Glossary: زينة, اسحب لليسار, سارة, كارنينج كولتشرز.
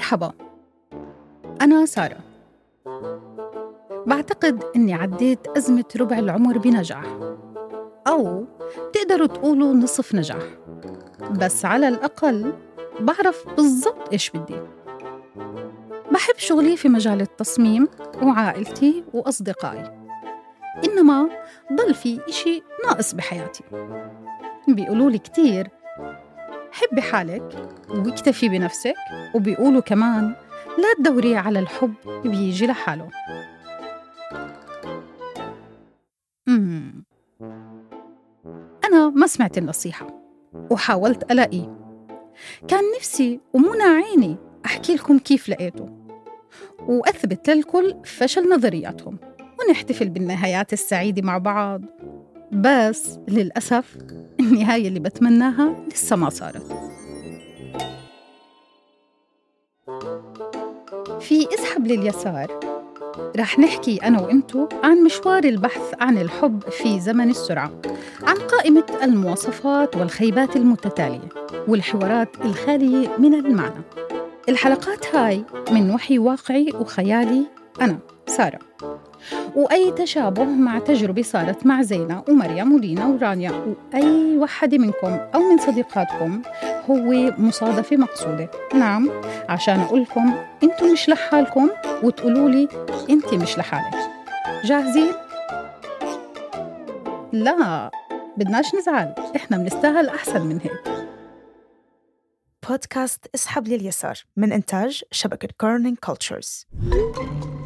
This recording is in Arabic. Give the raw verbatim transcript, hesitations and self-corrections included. مرحبا، أنا سارة. بعتقد أني عديت أزمة ربع العمر بنجاح، أو بتقدروا تقولوا نصف نجاح، بس على الأقل بعرف بالضبط إيش بدي. بحب شغلي في مجال التصميم وعائلتي وأصدقائي، إنما ضل في إشي ناقص بحياتي. بيقولوا لي كتير حبي حالك واكتفي بنفسك، وبيقولوا كمان لا تدوري على الحب بيجي لحاله. مم. أنا ما سمعت النصيحة وحاولت ألاقيه. كان نفسي ومنى عيني أحكي لكم كيف لقيته وأثبت للكل فشل نظرياتهم ونحتفل بالنهايات السعيدة مع بعض، بس للأسف النهاية اللي بتمناها لسه ما صارت. في اسحب لليسار رح نحكي أنا وإنتو عن مشوار البحث عن الحب في زمن السرعة، عن قائمة المواصفات والخيبات المتتالية والحوارات الخالية من المعنى. الحلقات هاي من وحي واقعي وخيالي أنا سارة، وأي تشابه مع تجربة صارت مع زينة ومريم ولينا ورانيا وأي وحدة منكم أو من صديقاتكم هو مصادفة مقصودة. نعم، عشان أقولكم أنتم مش لحالكم وتقولولي أنت مش لحالك. جاهزين؟ لا، بدناش نزعل، إحنا بنستاهل أحسن من هيك. بودكاست اسحب لليسار من إنتاج شبكة كارنينج كولتشرز.